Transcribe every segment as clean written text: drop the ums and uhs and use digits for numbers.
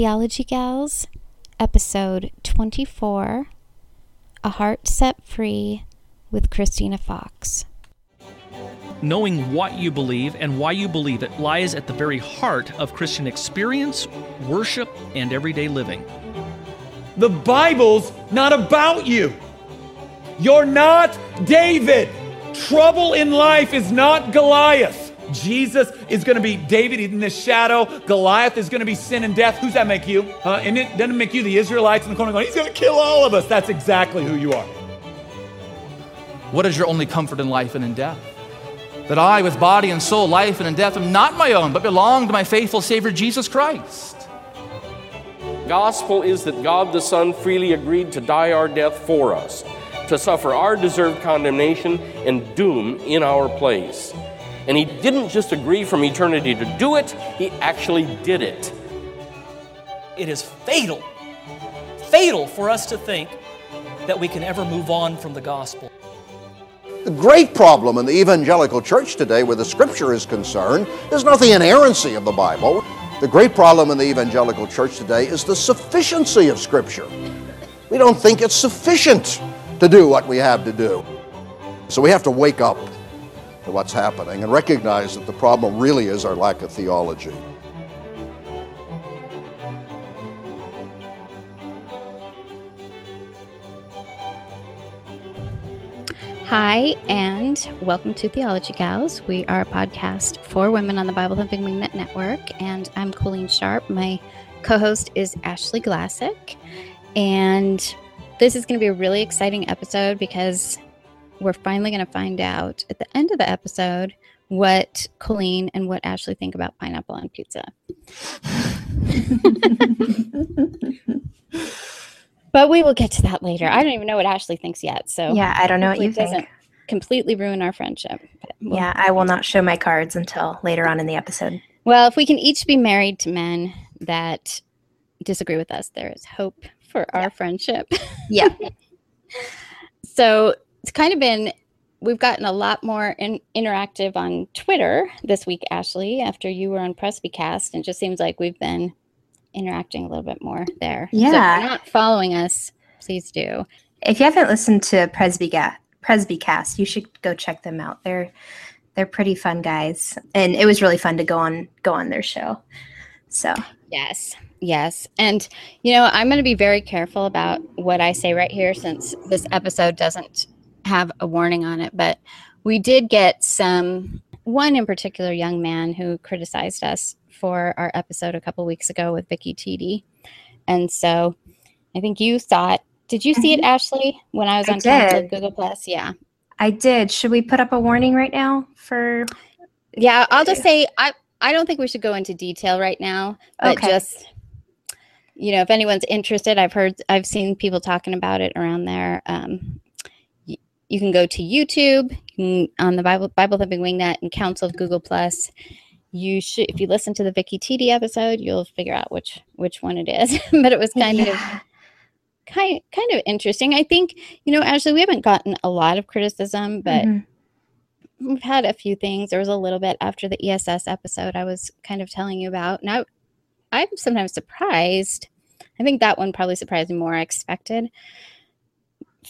Theology Gals, Episode 24, A Heart Set Free with Christina Fox. Knowing what you believe and why you believe it lies at the very heart of Christian experience, worship, and everyday living. The Bible's not about you. You're not David. Trouble in life is not Goliath. Jesus is going to be David in the shadow. Goliath is going to be sin and death. Who's that make you? And it doesn't make you the Israelites in the corner going, he's going to kill all of us. That's exactly who you are. What is your only comfort in life and in death? That I, with body and soul, life and in death, am not my own, but belong to my faithful Savior, Jesus Christ. Gospel is that God the Son freely agreed to die our death for us, to suffer our deserved condemnation and doom in our place. And he didn't just agree from eternity to do it, he actually did it. It is fatal for us to think that we can ever move on from the gospel. The great problem in the evangelical church today where the scripture is concerned is not the inerrancy of the Bible. The great problem in the evangelical church today is the sufficiency of scripture. We don't think it's sufficient to do what we have to do. So we have to wake up to what's happening and recognize that the problem really is our lack of theology. Hi, and welcome to Theology Gals. We are a podcast for women on the Bible Thumping Wingnut Network, and I'm Colleen Sharp. My co-host is Ashley Glassick, and this is going to be a really exciting episode because we're finally going to find out at the end of the episode what Colleen and what Ashley think about pineapple on pizza. But we will get to that later. I don't even know what Ashley thinks yet. So yeah, I don't know what you think. It doesn't completely ruin our friendship. Yeah, I will not show my cards until later on in the episode. Well, if we can each be married to men that disagree with us, there is hope for our friendship. Yeah. So it's kind of been, we've gotten a lot more interactive on Twitter this week, Ashley, after you were on PresbyCast, and it just seems like we've been interacting a little bit more there. Yeah. So if you're not following us, please do. If you haven't listened to PresbyCast, you should go check them out. They're pretty fun guys, and it was really fun to go on their show. So yes, and you know I'm going to be very careful about what I say right here since this episode doesn't have a warning on it. But we did get one in particular young man who criticized us for our episode a couple weeks ago with Vicky TD. And so I think you saw it. Did you see it, Ashley, when I was on Council of Google+? Yeah. I did. Should we put up a warning right now for... Yeah, I'll just say I don't think we should go into detail right now. But just, you know, if anyone's interested, I've seen people talking about it around there. You can go to YouTube on the Bible Thumping Wingnut and Council of Google+. You should, if you listen to the Vicky TD episode, you'll figure out which one it is. But it was kind of interesting. I think, you know, Ashley, we haven't gotten a lot of criticism, but we've had a few things. There was a little bit after the ESS episode I was kind of telling you about. And I'm sometimes surprised. I think that one probably surprised me more. I expected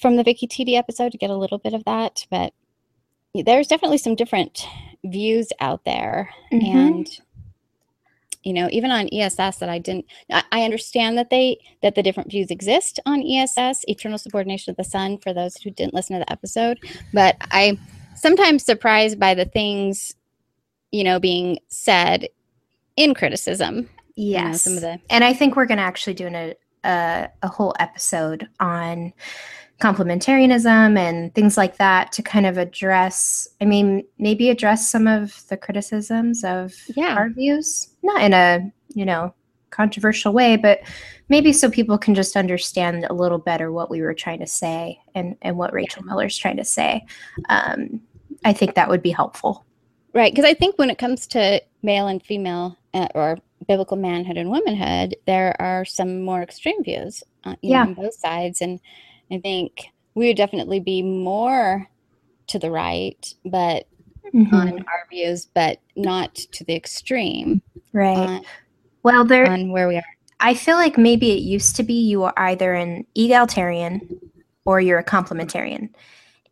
from the Vicky TD episode to get a little bit of that, but there's definitely some different views out there. And you know, even on ESS that I understand that the different views exist on ESS, eternal subordination of the Son, for those who didn't listen to the episode. But I'm sometimes surprised by the things, you know, being said in criticism. Yes. You know, and I think we're going to actually do a whole episode on complementarianism and things like that to kind of address some of the criticisms of our views, not in a, you know, controversial way, but maybe so people can just understand a little better what we were trying to say and what Rachel Miller's trying to say. I think that would be helpful. Right. Because I think when it comes to male and female or biblical manhood and womanhood, there are some more extreme views on both sides. And I think we would definitely be more to the right, but on our views, but not to the extreme. Right. Well, on where we are. I feel like maybe it used to be you were either an egalitarian or you're a complementarian.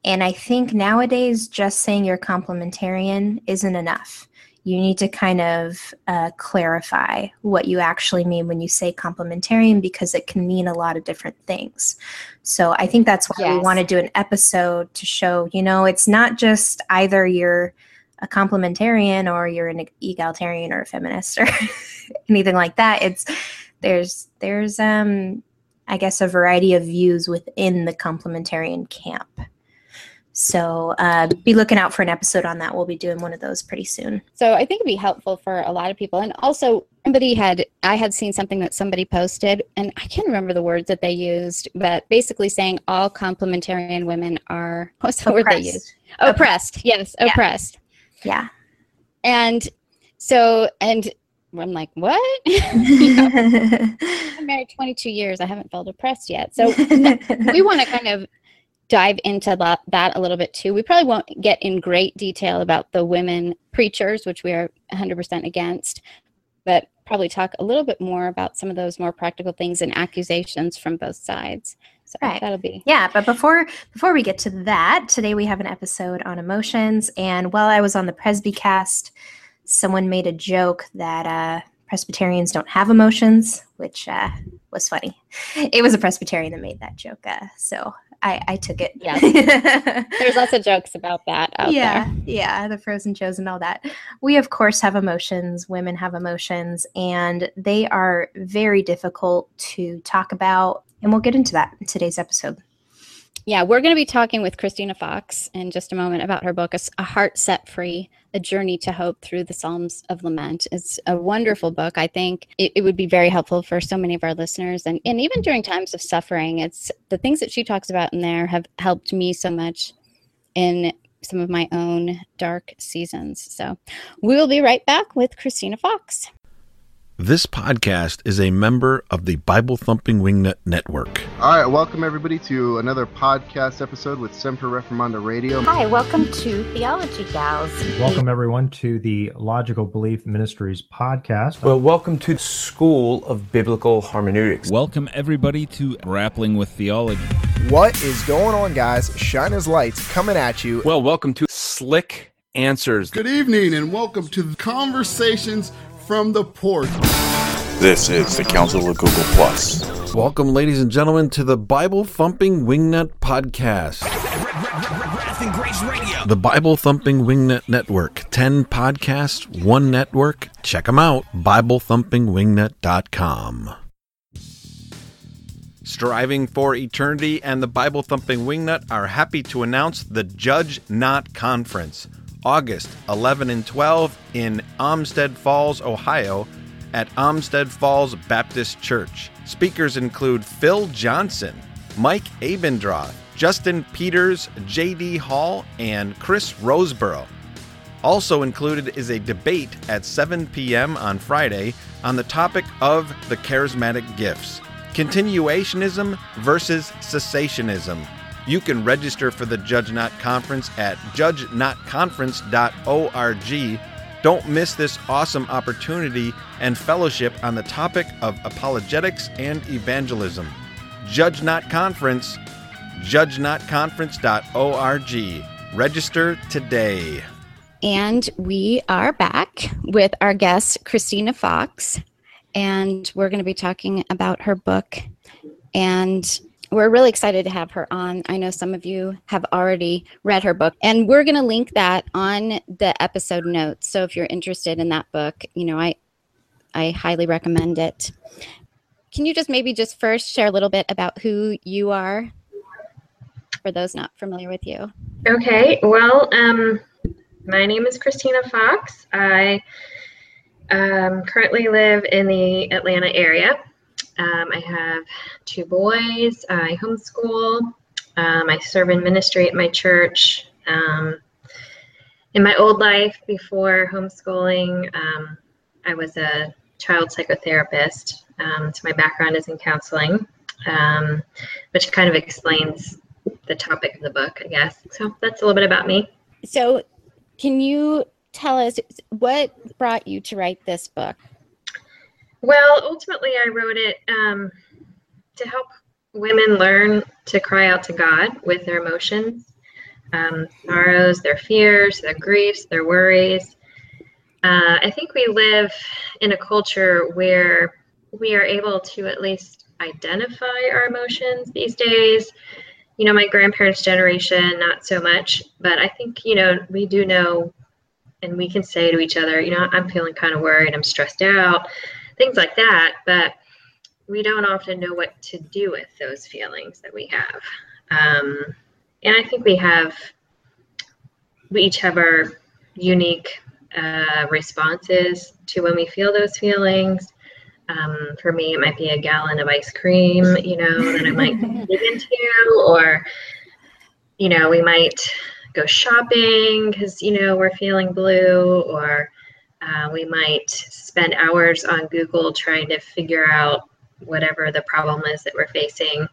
And I think nowadays just saying you're complementarian isn't enough. You need to kind of clarify what you actually mean when you say complementarian, because it can mean a lot of different things. So I think that's why we want to do an episode to show, you know, it's not just either you're a complementarian or you're an egalitarian or a feminist or anything like that. It's there's I guess a variety of views within the complementarian camp. So be looking out for an episode on that. We'll be doing one of those pretty soon. So I think it'd be helpful for a lot of people. And also I had seen something that somebody posted, and I can't remember the words that they used, but basically saying all complementarian women are, what's the word they used? Oppressed. Yes. Yeah. Oppressed. Yeah. And so, and I'm like, what? I'm married 22 years. I haven't felt oppressed yet. So we want to kind of dive into that a little bit too. We probably won't get in great detail about the women preachers, which we are 100% against, but probably talk a little bit more about some of those more practical things and accusations from both sides. So that'll be. Yeah, but before we get to that, today we have an episode on emotions, and while I was on the PresbyCast, someone made a joke that Presbyterians don't have emotions, which was funny. It was a Presbyterian that made that joke, so I took it. Yeah, there's lots of jokes about that out there. Yeah, the frozen shows and all that. We, of course, have emotions. Women have emotions, and they are very difficult to talk about, and we'll get into that in today's episode. Yeah, we're going to be talking with Christina Fox in just a moment about her book, A Heart Set Free, A Journey to Hope Through the Psalms of Lament. It's a wonderful book. I think it would be very helpful for so many of our listeners. And even during times of suffering, it's the things that she talks about in there have helped me so much in some of my own dark seasons. So we'll be right back with Christina Fox. This podcast is a member of the Bible Thumping Wingnut Network. All right, welcome everybody to another podcast episode with Semper Reformanda Radio. Hi, welcome to Theology Gals. Welcome everyone to the Logical Belief Ministries podcast. Well, welcome to School of Biblical Hermeneutics. Welcome everybody to Grappling with Theology. What is going on, guys? Shiner's Lights coming at you. Well, welcome to Slick Answers. Good evening and welcome to Conversations From the Porch. This is the Council of Google+. Welcome, ladies and gentlemen, to the Bible Thumping Wingnut Podcast. The Bible Thumping Wingnut Network. 10 podcasts, one network. Check them out. BibleThumpingWingnut.com. Striving for Eternity and the Bible Thumping Wingnut are happy to announce the Judge Not Conference, August 11 and 12 in Amstead Falls, Ohio, at Amstead Falls Baptist Church. Speakers include Phil Johnson, Mike Abendroth, Justin Peters, J.D. Hall, and Chris Roseborough. Also included is a debate at 7 p.m. on Friday on the topic of the charismatic gifts, continuationism versus cessationism. You can register for the Judge Not Conference at judgenotconference.org. Don't miss this awesome opportunity and fellowship on the topic of apologetics and evangelism. Judge Not Conference, judgenotconference.org. Register today. And we are back with our guest, Christina Fox, and we're going to be talking about her book, and we're really excited to have her on. I know some of you have already read her book, and we're going to link that on the episode notes. So if you're interested in that book, you know, I highly recommend it. Can you just first share a little bit about who you are for those not familiar with you? Okay. Well, my name is Christina Fox. I currently live in the Atlanta area. I have two boys. I homeschool. I serve in ministry at my church. In my old life, before homeschooling, I was a child psychotherapist. So my background is in counseling, which kind of explains the topic of the book, I guess. So that's a little bit about me. So can you tell us what brought you to write this book? Well, ultimately, I wrote it to help women learn to cry out to God with their emotions, sorrows, their fears, their griefs, their worries. I think we live in a culture where we are able to at least identify our emotions these days. You know, my grandparents' generation, not so much, but I think, you know, we do know, and we can say to each other, you know, I'm feeling kind of worried, I'm stressed out, things like that, but we don't often know what to do with those feelings that we have. And I think we each have our unique responses to when we feel those feelings. For me, it might be a gallon of ice cream, you know, that I might dig into, or, you know, we might go shopping because, you know, we're feeling blue, or we might spend hours on Google trying to figure out whatever the problem is that we're facing.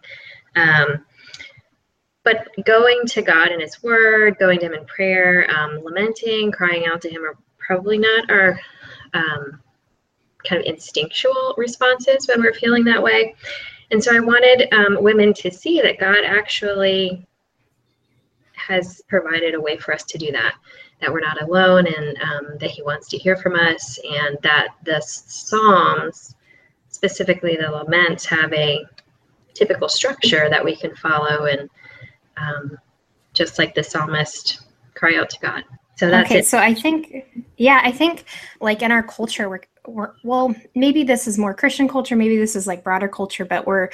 But going to God in His Word, going to Him in prayer, lamenting, crying out to Him are probably not our kind of instinctual responses when we're feeling that way. And so I wanted women to see that God actually has provided a way for us to do that, that we're not alone, and that He wants to hear from us, and that the Psalms, specifically the laments, have a typical structure that we can follow, and just like the psalmist, cry out to God. So that's okay, it. So I think, yeah, like in our culture, we're well, maybe this is more Christian culture, maybe this is like broader culture, but we're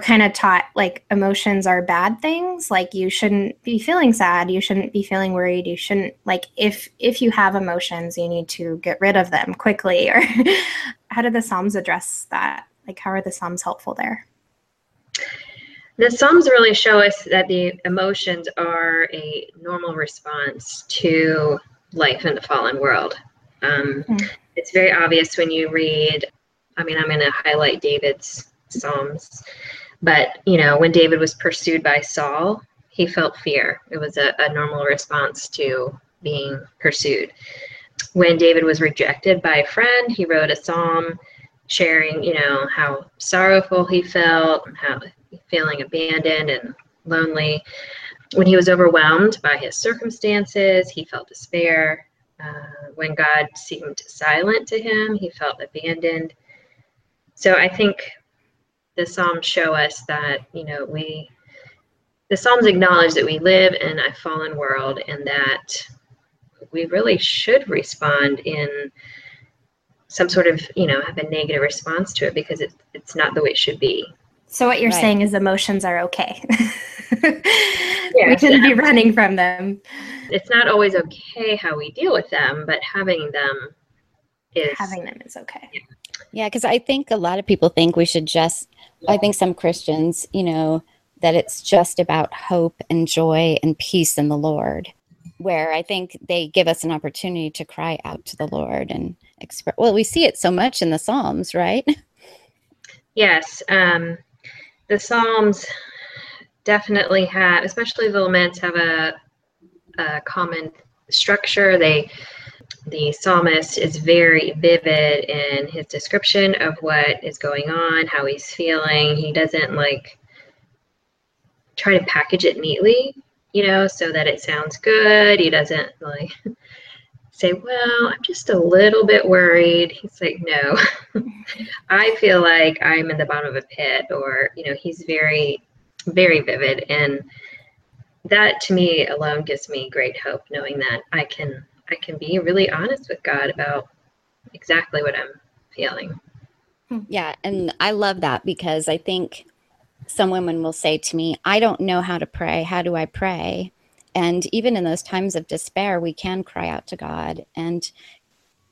kind of taught like emotions are bad things. Like you shouldn't be feeling sad. You shouldn't be feeling worried. You shouldn't, like, if you have emotions, you need to get rid of them quickly. Or how do the Psalms address that? Like, how are the Psalms helpful there? The Psalms really show us that the emotions are a normal response to life in the fallen world. It's very obvious when you read, I mean, I'm going to highlight David's Psalms, but, you know, when David was pursued by Saul, he felt fear. It was a normal response to being pursued. When David was rejected by a friend, he wrote a psalm sharing, you know, how sorrowful he felt, how feeling abandoned and lonely. When he was overwhelmed by his circumstances, he felt despair. When God seemed silent to him, he felt abandoned. So I think the Psalms show us that, you know, the Psalms acknowledge that we live in a fallen world, and that we really should respond in some sort of, you know, have a negative response to it, because it's not the way it should be. So what you're right. saying is emotions are okay. Yeah, we shouldn't be running from them. It's not always okay how we deal with them, but having them is okay. Yeah, because I think a lot of people think we should just, I think some Christians, you know, that it's just about hope and joy and peace in the Lord, where I think they give us an opportunity to cry out to the Lord and express. Well, we see it so much in the Psalms, right? Yes. The Psalms definitely have, especially the laments, have a common structure. The psalmist is very vivid in his description of what is going on, how he's feeling. He doesn't like try to package it neatly, you know, so that it sounds good. He doesn't like say, well, I'm just a little bit worried. He's like, no, I feel like I'm in the bottom of a pit, or, you know, he's very, very vivid. And that to me alone gives me great hope, knowing that I can be really honest with God about exactly what I'm feeling. Yeah. And I love that, because I think some women will say to me, I don't know how to pray. How do I pray? And even in those times of despair, we can cry out to God. And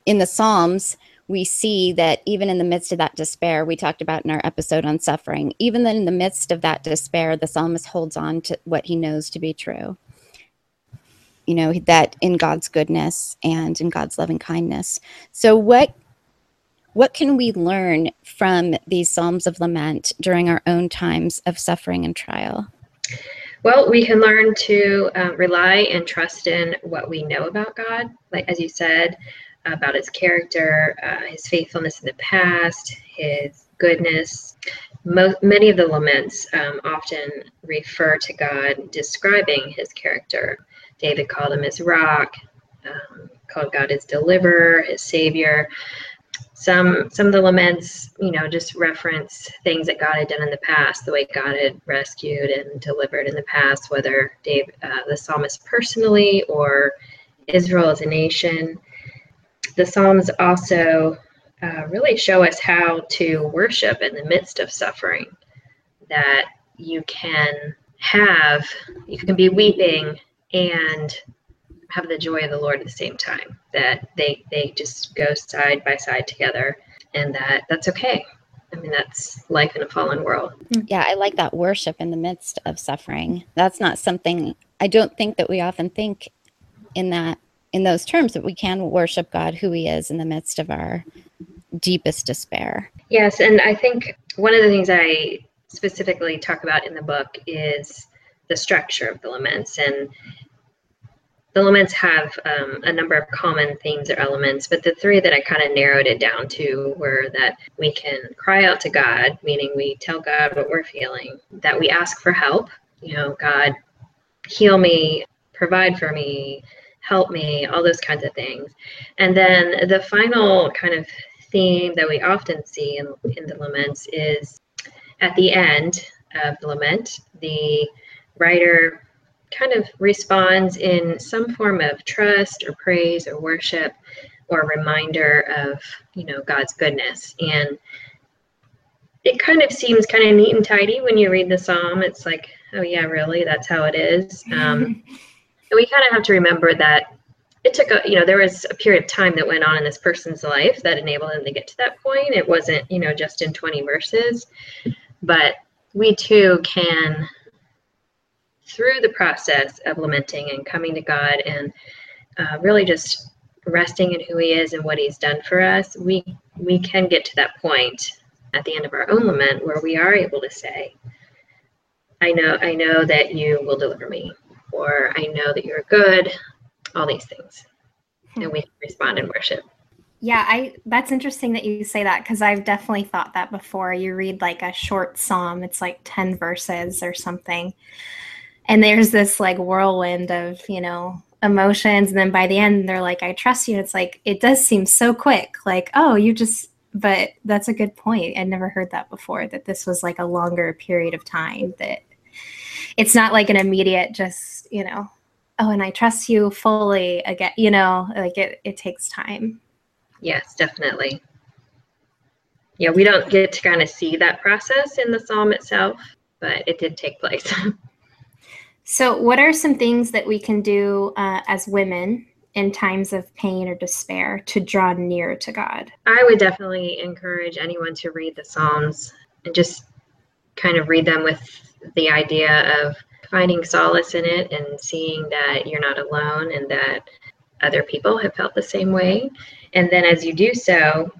in the Psalms, we see that even in the midst of that despair, we talked about in our episode on suffering, even in the midst of that despair, the psalmist holds on to what he knows to be true. You know, that in God's goodness and in God's loving kindness. So what can we learn from these Psalms of Lament during our own times of suffering and trial? Well, we can learn to rely and trust in what we know about God. Like, as you said, about his character, his faithfulness in the past, his goodness. Many of the laments often refer to God describing his character. David called him his rock, called God his deliverer, his savior. Some of the laments, you know, just reference things that God had done in the past, the way God had rescued and delivered in the past, whether the psalmist personally or Israel as a nation. The Psalms also really show us how to worship in the midst of suffering, that you can be weeping and have the joy of the Lord at the same time, that they just go side by side together, and that's okay. I mean, that's life in a fallen world. Yeah, I like that, worship in the midst of suffering. That's not something, I don't think that we often think in those terms, that we can worship God who he is in the midst of our deepest despair. Yes, and I think one of the things I specifically talk about in the book is the structure of the laments, and the laments have a number of common themes or elements, but the three that I kind of narrowed it down to were that we can cry out to God, meaning we tell God what we're feeling, that we ask for help, you know, God, heal me, provide for me, help me, all those kinds of things. And then the final kind of theme that we often see in the laments is at the end of the lament, the writer kind of responds in some form of trust or praise or worship or reminder of, you know, God's goodness. And it kind of seems kind of neat and tidy when you read the psalm. It's like, oh yeah, really? That's how it is. And we kind of have to remember that it took a, you know, there was a period of time that went on in this person's life that enabled them to get to that point. It wasn't, you know, just in 20 verses, but we too can, through the process of lamenting and coming to God and really just resting in who he is and what he's done for us, we can get to that point at the end of our own lament where we are able to say, I know that you will deliver me, or I know that you're good, all these things. And we respond in worship. Yeah, that's interesting that you say that, because I've definitely thought that before. You read like a short psalm, it's like 10 verses or something, and there's this like whirlwind of, you know, emotions. And then by the end, they're like, I trust you. And it's like, it does seem so quick. Like, oh, but that's a good point. I'd never heard that before, that this was like a longer period of time, that it's not like an immediate just, you know, oh, and I trust you fully again, you know, like it takes time. Yes, definitely. Yeah, we don't get to kind of see that process in the psalm itself, but it did take place. So what are some things that we can do as women in times of pain or despair to draw near to God? I would definitely encourage anyone to read the Psalms and just kind of read them with the idea of finding solace in it and seeing that you're not alone and that other people have felt the same way. And then as you do so,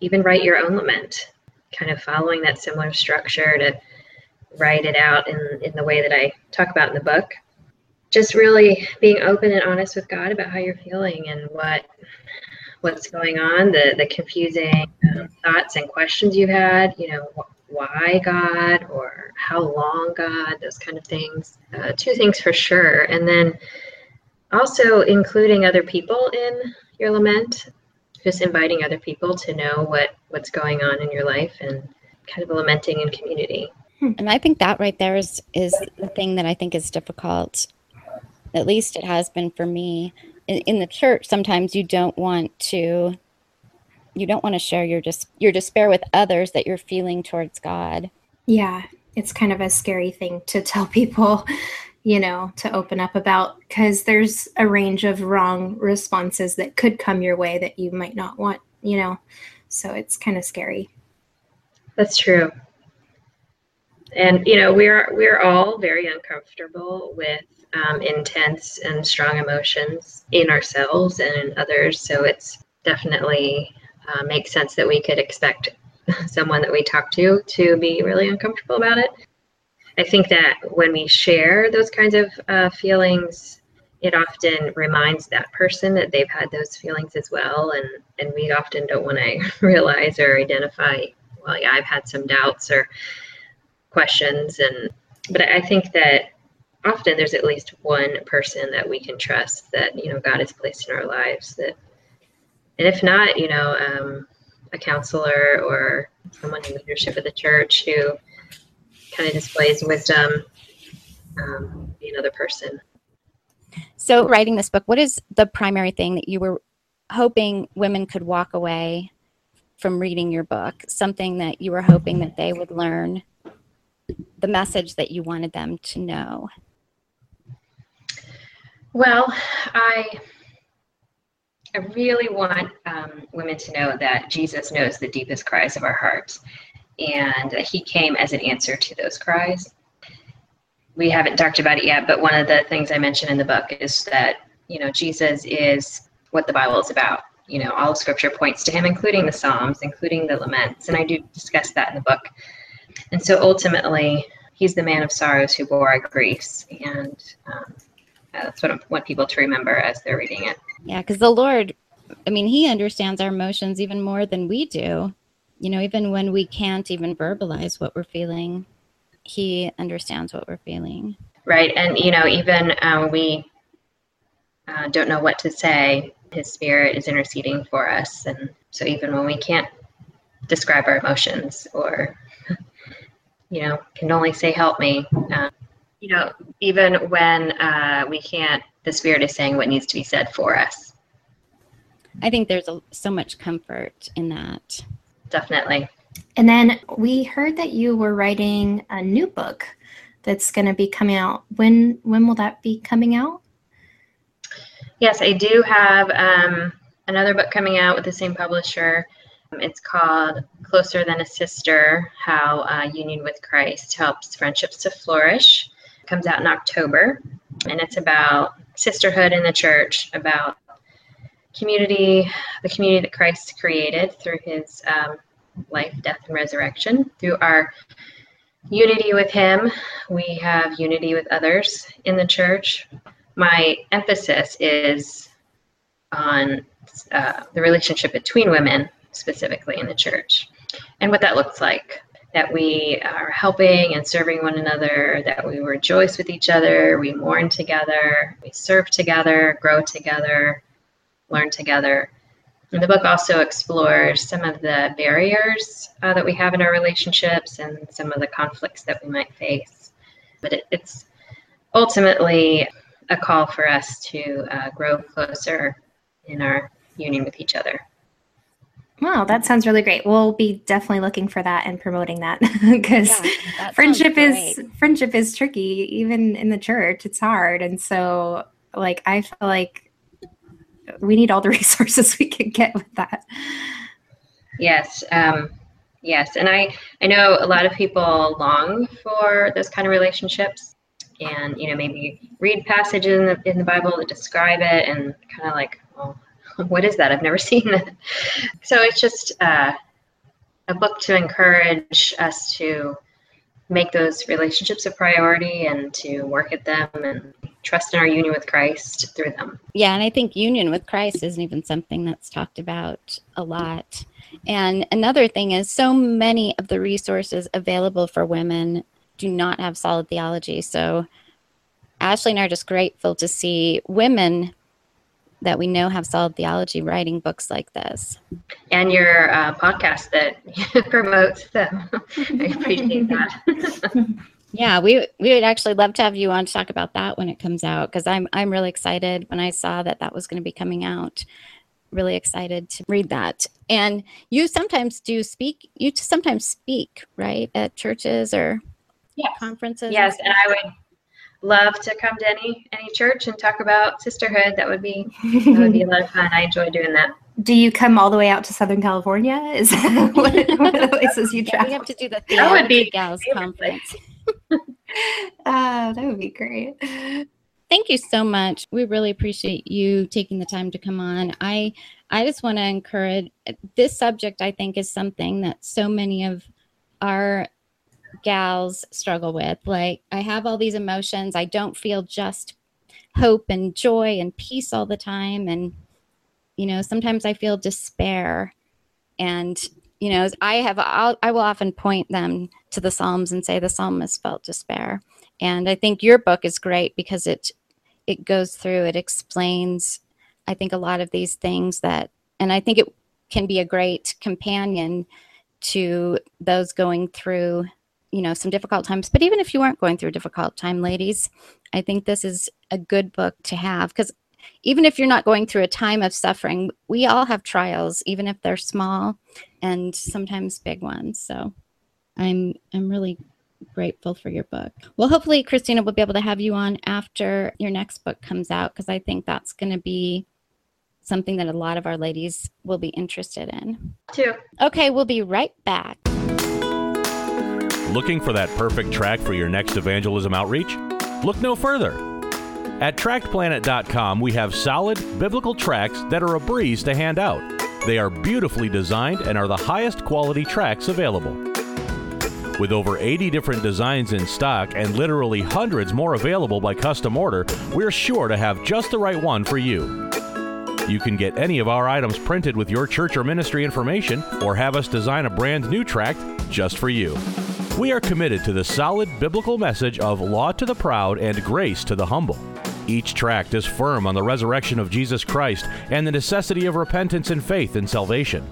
even write your own lament, kind of following that similar structure to write it out in the way that I talk about in the book. Just really being open and honest with God about how you're feeling and what's going on, the confusing thoughts and questions you've had, you know, why God, or how long God, those kind of things. Two things for sure. And then also including other people in your lament, just inviting other people to know what's going on in your life and kind of lamenting in community. And I think that right there is the thing that I think is difficult. At least it has been for me. In the church, sometimes you don't want to share your despair with others that you're feeling towards God. Yeah, it's kind of a scary thing to tell people, you know, to open up about, because there's a range of wrong responses that could come your way that you might not want, you know, so it's kind of scary. That's true. And, you know, we're all very uncomfortable with intense and strong emotions in ourselves and in others. So it's definitely makes sense that we could expect someone that we talk to be really uncomfortable about it. I think that when we share those kinds of feelings, it often reminds that person that they've had those feelings as well. And we often don't want to realize or identify, well, yeah, I've had some doubts or questions. But I think that often there's at least one person that we can trust that, you know, God has placed in our lives that, and if not, you know, a counselor or someone in leadership of the church who kind of displays wisdom, be another person. So writing this book, what is the primary thing that you were hoping women could walk away from reading your book? Something that you were hoping that they would learn, the message that you wanted them to know? Well, I really want women to know that Jesus knows the deepest cries of our hearts and that he came as an answer to those cries. We haven't talked about it yet, but one of the things I mentioned in the book is that, you know, Jesus is what the Bible is about. You know, all of Scripture points to him, including the Psalms, including the Laments, and I do discuss that in the book. And so ultimately, he's the man of sorrows who bore our griefs, and that's what I want people to remember as they're reading it. Yeah, because the Lord, I mean, he understands our emotions even more than we do. You know, even when we can't even verbalize what we're feeling, he understands what we're feeling. Right. And, you know, even we don't know what to say, his Spirit is interceding for us. And so even when we can't describe our emotions or, you know, can only say, help me, you know, even when we can't, the Spirit is saying what needs to be said for us. I think there's so much comfort in that. Definitely. And then we heard that you were writing a new book that's going to be coming out. When will that be coming out? Yes, I do have another book coming out with the same publisher. It's called Closer Than a Sister, How Union with Christ Helps Friendships to Flourish. It comes out in October, and it's about sisterhood in the church, about community, the community that Christ created through his life, death, and resurrection. Through our unity with him, we have unity with others in the church. My emphasis is on the relationship between women, specifically in the church, and what that looks like, that we are helping and serving one another, that we rejoice with each other, we mourn together, we serve together, grow together, learn together. And the book also explores some of the barriers that we have in our relationships and some of the conflicts that we might face. But it's ultimately a call for us to grow closer in our union with each other. Wow, that sounds really great. We'll be definitely looking for that and promoting that, because yeah, friendship is tricky, even in the church. It's hard. And so, like, I feel like we need all the resources we can get with that. Yes. Yes. And I know a lot of people long for those kind of relationships, and, you know, maybe read passages in the Bible that describe it and kind of like, well, what is that? I've never seen that. So it's just a book to encourage us to make those relationships a priority and to work at them and trust in our union with Christ through them. Yeah, and I think union with Christ isn't even something that's talked about a lot. And another thing is, so many of the resources available for women do not have solid theology. So Ashley and I are just grateful to see women that we know have solid theology writing books like this. And your podcast that promotes them. I appreciate that. Yeah, we would actually love to have you on to talk about that when it comes out, because I'm really excited. When I saw that was going to be coming out, really excited to read that. And you sometimes speak, right, at churches or conferences? Yes, and I would love to come to any church and talk about sisterhood. That would be a lot of fun. I enjoy doing that. Do you come all the way out to Southern California? Is that what the places you travel? Yeah, we have to do the Theology Gals Conference. That would be great. Thank you so much. We really appreciate you taking the time to come on. I just want to encourage this subject. I think is something that so many of our gals struggle with. Like, I have all these emotions. I don't feel just hope and joy and peace all the time. And, you know, sometimes I feel despair. And, you know, I will often point them to the Psalms and say the psalmist felt despair. And I think your book is great because it goes through, it explains, I think, a lot of these things that, and I think it can be a great companion to those going through, you know, some difficult times. But even if you weren't going through a difficult time, ladies, I think this is a good book to have, because even if you're not going through a time of suffering, we all have trials, even if they're small and sometimes big ones. So I'm really grateful for your book. Well, hopefully, Christina, we'll be able to have you on after your next book comes out, because I think that's going to be something that a lot of our ladies will be interested in. Too. Okay, we'll be right back. Looking for that perfect track for your next evangelism outreach? Look no further. At TractPlanet.com, we have solid biblical tracts that are a breeze to hand out. They are beautifully designed and are the highest quality tracts available. With over 80 different designs in stock and literally hundreds more available by custom order, we're sure to have just the right one for you. You can get any of our items printed with your church or ministry information, or have us design a brand new tract just for you. We are committed to the solid biblical message of law to the proud and grace to the humble. Each tract is firm on the resurrection of Jesus Christ and the necessity of repentance and faith in salvation.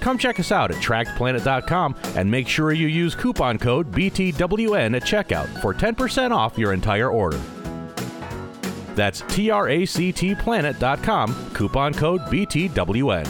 Come check us out at TractPlanet.com and make sure you use coupon code BTWN at checkout for 10% off your entire order. That's TractPlanet.com, coupon code BTWN.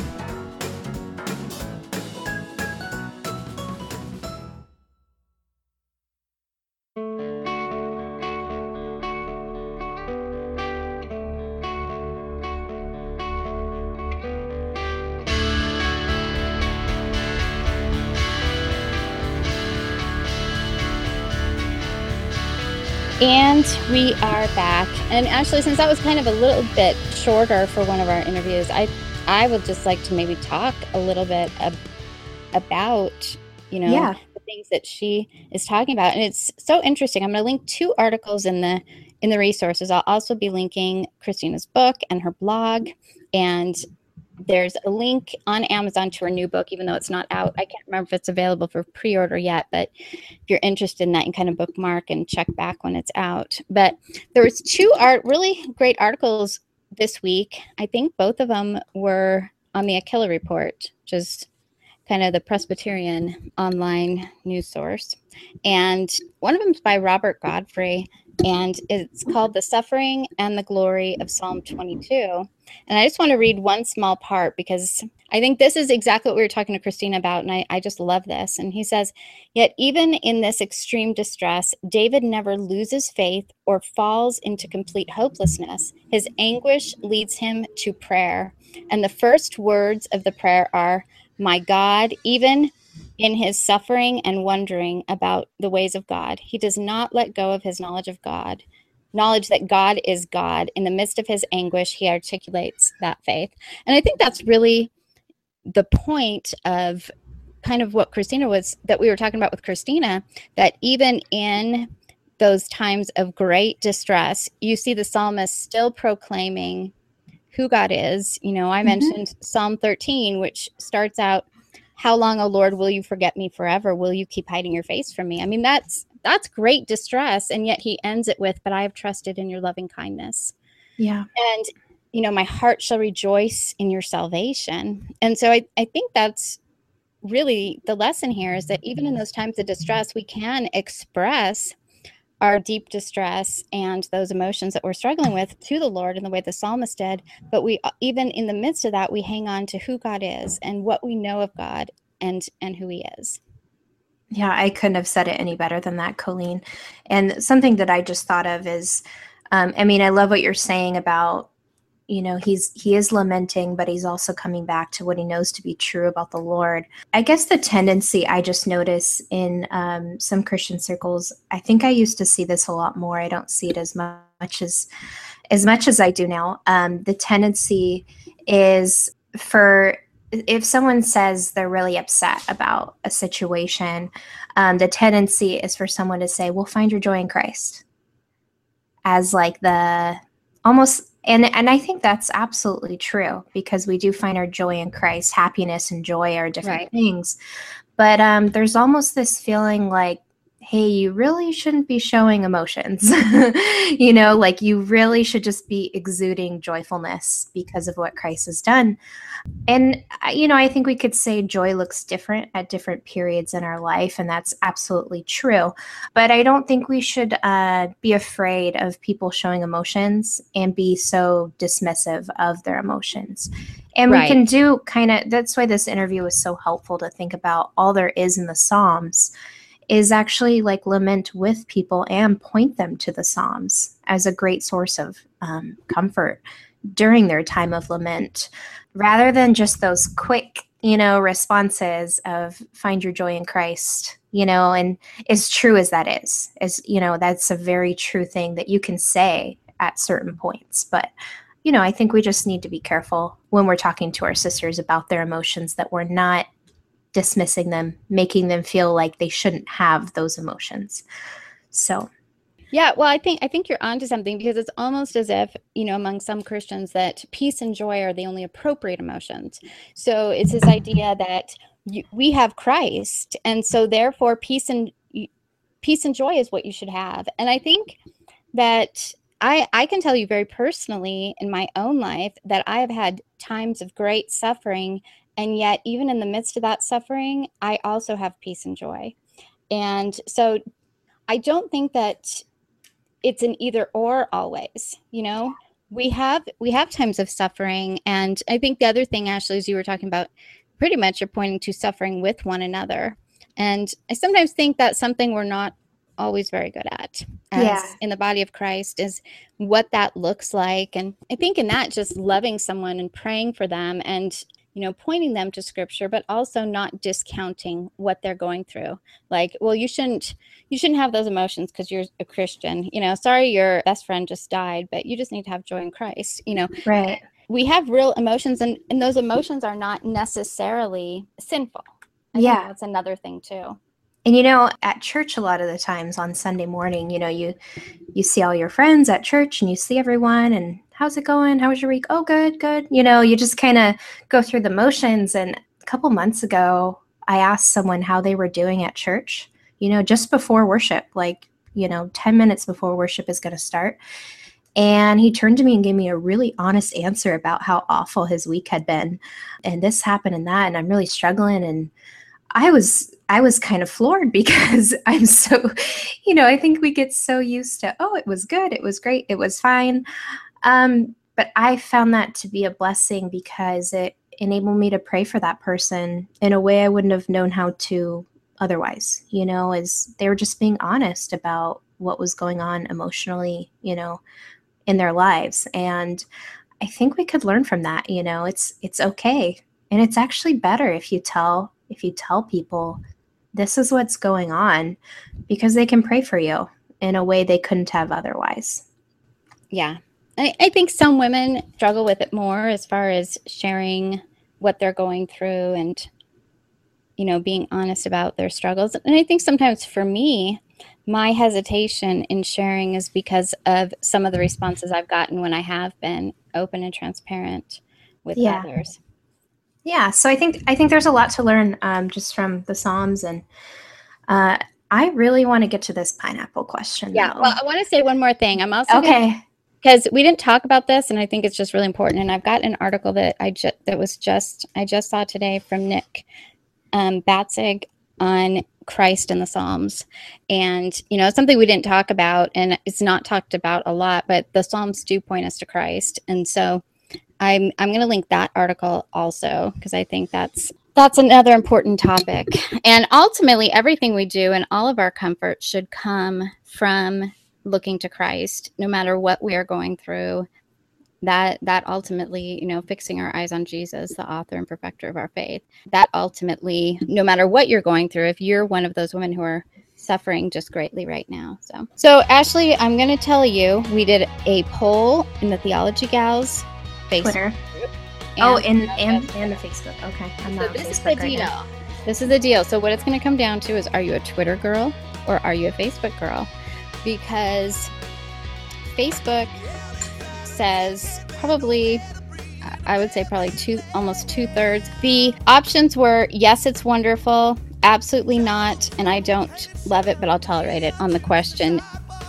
And we are back. And Ashley, since that was kind of a little bit shorter for one of our interviews, I would just like to maybe talk a little bit about, you know, the things that she is talking about. And it's so interesting. I'm going to link two articles in the resources. I'll also be linking Christina's book and her blog. And there's a link on Amazon to her new book, even though it's not out. I can't remember if it's available for pre-order yet, but if you're interested in that, you can kind of bookmark and check back when it's out. But there was two really great articles this week. I think both of them were on the Aquila Report, which is kind of the Presbyterian online news source. And one of them is by Robert Godfrey, and it's called The Suffering and the Glory of Psalm 22. And I just want to read one small part, because I think this is exactly what we were talking to Christina about, and I just love this. And he says, "Yet even in this extreme distress, David never loses faith or falls into complete hopelessness. His anguish leads him to prayer. And the first words of the prayer are, 'My God,' even in his suffering and wondering about the ways of God, he does not let go of his knowledge that God is God. In the midst of his anguish, he articulates that faith." And I think that's really the point of kind of what that we were talking about with Christina, that even in those times of great distress, you see the psalmist still proclaiming who God is. You know, I mentioned Psalm 13, which starts out, "How long, O Lord, will you forget me forever? Will you keep hiding your face from me?" I mean, that's great distress. And yet he ends it with, "But I have trusted in your loving kindness." Yeah. And, you know, "My heart shall rejoice in your salvation." And so I think that's really the lesson here, is that even in those times of distress, we can express our deep distress and those emotions that we're struggling with to the Lord in the way the psalmist did. But we, even in the midst of that, we hang on to who God is and what we know of God and who he is. Yeah, I couldn't have said it any better than that, Colleen. And something that I just thought of is, I mean, I love what you're saying about, you know, he is lamenting, but he's also coming back to what he knows to be true about the Lord. I guess the tendency I just notice in some Christian circles, I think I used to see this a lot more. I don't see it as much as I do now. The tendency is for, if someone says they're really upset about a situation, the tendency is for someone to say, "Well, find your joy in Christ," as like the almost, and I think that's absolutely true, because we do find our joy in Christ. Happiness and joy are different things. But there's almost this feeling like, hey, you really shouldn't be showing emotions. You know, like you really should just be exuding joyfulness because of what Christ has done. And, you know, I think we could say joy looks different at different periods in our life, and that's absolutely true. But I don't think we should be afraid of people showing emotions and be so dismissive of their emotions. And we can do kind of, that's why this interview was so helpful, to think about all there is in the Psalms is actually like lament with people and point them to the Psalms as a great source of comfort during their time of lament, rather than just those quick, you know, responses of find your joy in Christ, you know, and as true as that is, as, you know, that's a very true thing that you can say at certain points. But, you know, I think we just need to be careful when we're talking to our sisters about their emotions, that we're not dismissing them, making them feel like they shouldn't have those emotions. So, yeah, well, I think you're onto something, because it's almost as if, you know, among some Christians that peace and joy are the only appropriate emotions. So it's this idea that we have Christ, and so therefore peace and joy is what you should have. And I think that I can tell you very personally in my own life that I have had times of great suffering. And yet, even in the midst of that suffering, I also have peace and joy. And so I don't think that it's an either or always, you know, we have times of suffering. And I think the other thing, Ashley, is you were talking about, pretty much you're pointing to suffering with one another. And I sometimes think that's something we're not always very good at in the body of Christ, is what that looks like. And I think in that, just loving someone and praying for them, and you know, pointing them to scripture, but also not discounting what they're going through. Like, well, you shouldn't have those emotions because you're a Christian, you know, sorry, your best friend just died, but you just need to have joy in Christ, you know, right. We have real emotions, and those emotions are not necessarily sinful. I think that's another thing too. And, you know, at church, a lot of the times on Sunday morning, you know, you see all your friends at church, and you see everyone, and how's it going? How was your week? Oh, good, good. You know, you just kind of go through the motions. And a couple months ago, I asked someone how they were doing at church, you know, just before worship, like, you know, 10 minutes before worship is going to start. And he turned to me and gave me a really honest answer about how awful his week had been. And this happened and that, and I'm really struggling. And I was kind of floored, because I'm so, you know, I think we get so used to, oh, it was good, it was great, it was fine. But I found that to be a blessing, because it enabled me to pray for that person in a way I wouldn't have known how to otherwise, you know, as they were just being honest about what was going on emotionally, you know, in their lives. And I think we could learn from that, you know, it's okay. And it's actually better if you tell people this is what's going on, because they can pray for you in a way they couldn't have otherwise. Yeah. I think some women struggle with it more as far as sharing what they're going through and, you know, being honest about their struggles. And I think sometimes for me, my hesitation in sharing is because of some of the responses I've gotten when I have been open and transparent with others. Yeah, so I think there's a lot to learn just from the Psalms, and I really want to get to this pineapple question. Yeah, though. Well, I want to say one more thing. I'm also okay, because we didn't talk about this, and I think it's just really important. And I've got an article that I just saw today from Nick Batzig on Christ in the Psalms, and you know, something we didn't talk about, and it's not talked about a lot, but the Psalms do point us to Christ, and so. I'm going to link that article also, because I think that's another important topic. And ultimately, everything we do and all of our comfort should come from looking to Christ, no matter what we are going through. That ultimately, you know, fixing our eyes on Jesus, the author and perfecter of our faith. That ultimately, no matter what you're going through, if you're one of those women who are suffering just greatly right now. So Ashley, I'm going to tell you, we did a poll in the Theology Gals Facebook Twitter group, and the Facebook. Okay, I'm not on Facebook. So this is the deal. Right, this is the deal. So what it's going to come down to is, are you a Twitter girl or are you a Facebook girl? Because Facebook says probably, I would say probably almost two-thirds. The options were, yes, it's wonderful, absolutely not, and I don't love it, but I'll tolerate it, on the question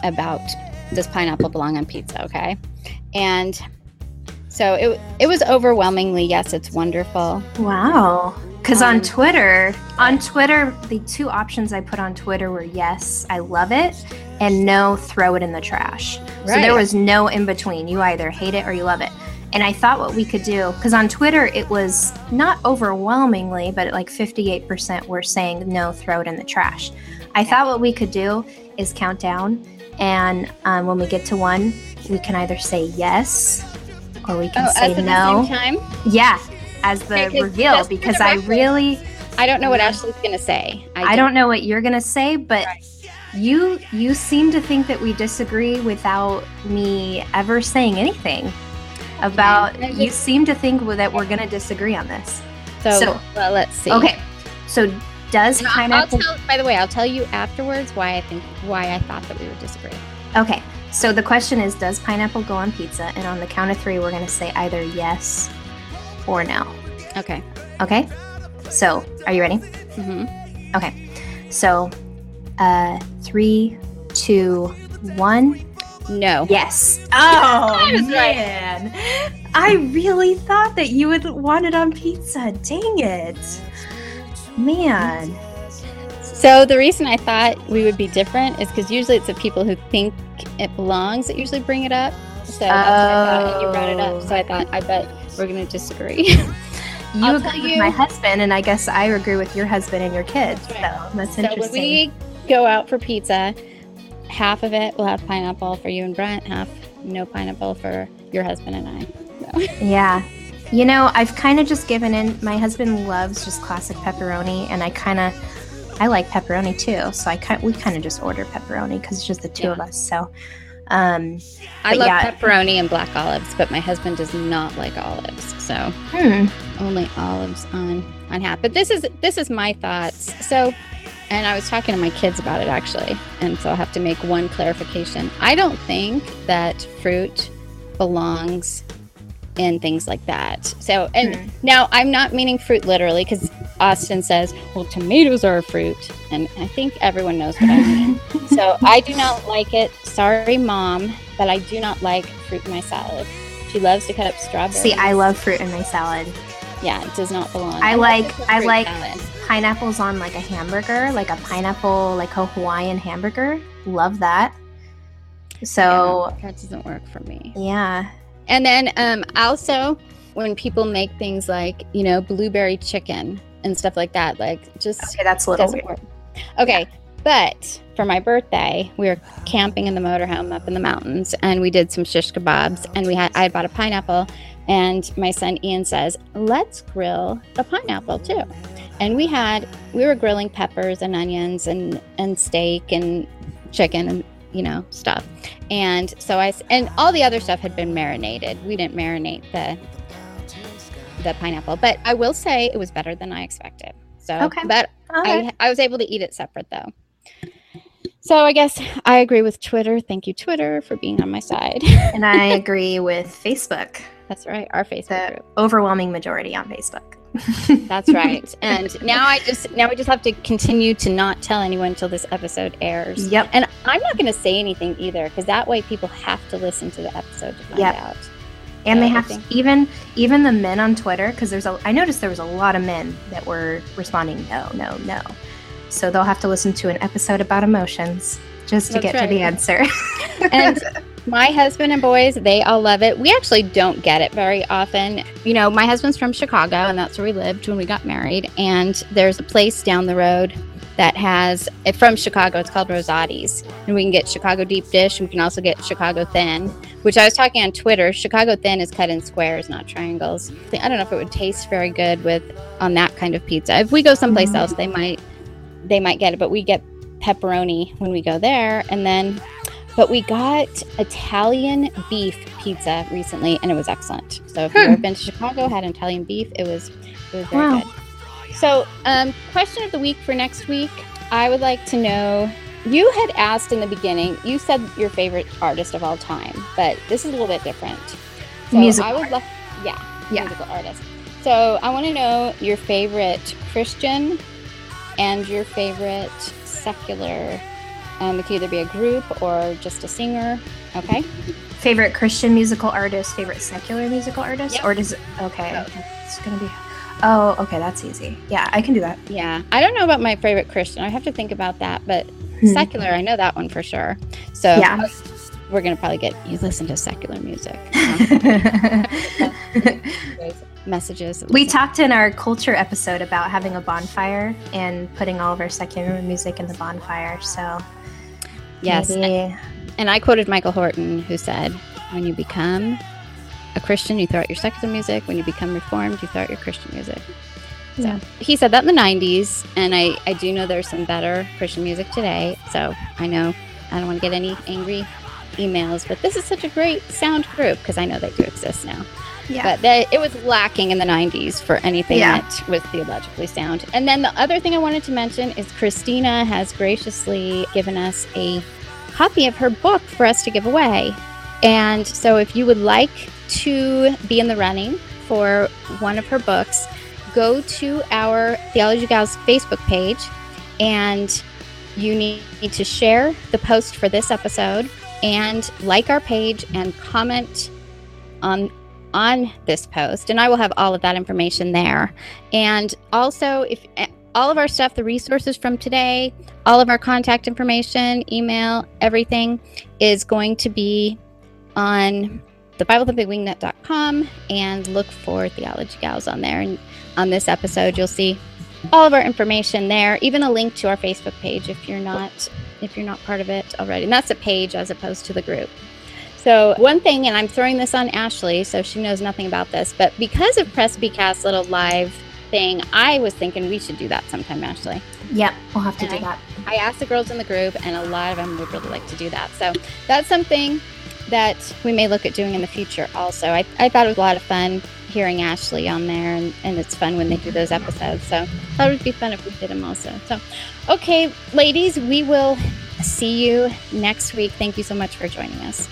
about does pineapple belong on pizza, okay? And so it was overwhelmingly, yes, it's wonderful. Wow. Because on Twitter, the two options I put on Twitter were yes, I love it, and no, throw it in the trash. Right. So there was no in between. You either hate it or you love it. And I thought what we could do, because on Twitter it was not overwhelmingly, but like 58% were saying no, throw it in the trash. I thought what we could do is count down, and when we get to one, we can either say yes or we can say no. At the same time? Yeah, as the reveal, because I don't know what Ashley's going to say. I don't know what you're going to say, but... Right. You seem to think that we disagree without me ever saying anything about, you seem to think that we're going to disagree on this. So well, let's see. Okay. So does pineapple... by the way, I'll tell you afterwards why I thought that we would disagree. Okay. So the question is, does pineapple go on pizza? And on the count of three, we're going to say either yes or no. Okay. Okay. So are you ready? Mm-hmm. Okay. So... 3, 2, 1. No. Yes. Oh, man. I really thought that you would want it on pizza. Dang it. Man. So the reason I thought we would be different is because usually it's the people who think it belongs that usually bring it up. So that's what I thought, and you brought it up. So I thought, I bet we're going to disagree. You agree with my husband, and I guess I agree with your husband and your kids. Right. So that's interesting. So when we go out for pizza, half of it will have pineapple for you and Brent, half no pineapple for your husband and I. So. Yeah. You know, I've kind of just given in. My husband loves just classic pepperoni, and I like pepperoni too. So we kind of just order pepperoni because it's just the two of us. So I love pepperoni and black olives, but my husband does not like olives. So only olives on half. But this is my thoughts. So, and I was talking to my kids about it actually. And so I'll have to make one clarification. I don't think that fruit belongs in things like that. So, and now I'm not meaning fruit literally, because Austin says, well, tomatoes are a fruit. And I think everyone knows what I mean. So I do not like it. Sorry, Mom, but I do not like fruit in my salad. She loves to cut up strawberries. See, I love fruit in my salad. Yeah, it does not belong. I like pineapples on like a hamburger, like a pineapple, like a Hawaiian hamburger. Love that. So that doesn't work for me. Yeah. And then also when people make things like, you know, blueberry chicken and stuff like that, like just that's a little weird. Work. Okay. Yeah. But for my birthday, we were camping in the motorhome up in the mountains, and we did some shish kebabs, and I had bought a pineapple, and my son Ian says, let's grill the pineapple too. And we were grilling peppers and onions and steak and chicken and, you know, stuff. And so and all the other stuff had been marinated. We didn't marinate the pineapple, but I will say it was better than I expected. So, okay. But I was able to eat it separate though. So I guess I agree with Twitter. Thank you, Twitter, for being on my side. And I agree with Facebook. That's right. Our Facebook group. Overwhelming majority on Facebook. That's right. And now we just have to continue to not tell anyone until this episode airs. Yep. And I'm not going to say anything either, because that way people have to listen to the episode to find out. And they have to, even the men on Twitter, because I noticed there was a lot of men that were responding no. So they'll have to listen to an episode about emotions just to get to the answer. And my husband and boys, they all love it. We actually don't get it very often. You know, my husband's from Chicago, and that's where we lived when we got married. And there's a place down the road that has it from Chicago. It's called Rosati's, and we can get Chicago deep dish. And we can also get Chicago thin, which I was talking on Twitter. Chicago thin is cut in squares, not triangles. I don't know if it would taste very good on that kind of pizza. If we go someplace else, they might get it, but we get pepperoni when we go there. And then, but we got Italian beef pizza recently, and it was excellent. So if you've ever been to Chicago, had Italian beef, it was very good. So, question of the week for next week. I would like to know You had asked in the beginning, you said your favorite artist of all time, but this is a little bit different. So musical artist. Yeah, musical artist. So I want to know your favorite Christian and your favorite secular. It could either be a group or just a singer. Okay. Favorite Christian musical artist, favorite secular musical artist? Yep. Or does it, okay. Oh. It's going to be, oh, okay. That's easy. Yeah, I can do that. Yeah. I don't know about my favorite Christian. I have to think about that, but secular, I know that one for sure. So yeah. We're going to probably get, you listen to secular music. Messages. We talked in our culture episode about having a bonfire and putting all of our secular music in the bonfire. So yes, and I quoted Michael Horton, who said, when you become a Christian, you throw out your secular music. When you become Reformed, you throw out your Christian music. So he said that in the 90s, and I do know there's some better Christian music today. So I know I don't want to get any angry emails, but this is such a great sound group, because I know they do exist now. Yeah. But it was lacking in the 90s for anything that was theologically sound. And then the other thing I wanted to mention is Christina has graciously given us a copy of her book for us to give away. And so if you would like to be in the running for one of her books, go to our Theology Gals Facebook page, and you need to share the post for this episode and like our page and comment on this post, and I will have all of that information there. And also, if all of our stuff, the resources from today, all of our contact information, email, everything is going to be on the BibleThumpingWingnut.com, and look for Theology Gals on there. And on this episode, you'll see all of our information there, even a link to our Facebook page if you're not part of it already. And that's a page as opposed to the group. So one thing, and I'm throwing this on Ashley, so she knows nothing about this, but because of PresbyCast's little live thing, I was thinking we should do that sometime, Ashley. Yep, we'll have to do that. I asked the girls in the group, and a lot of them would really like to do that. So that's something that we may look at doing in the future also. I thought it was a lot of fun hearing Ashley on there, and it's fun when they do those episodes. So I thought it would be fun if we did them also. So, okay, ladies, we will see you next week. Thank you so much for joining us.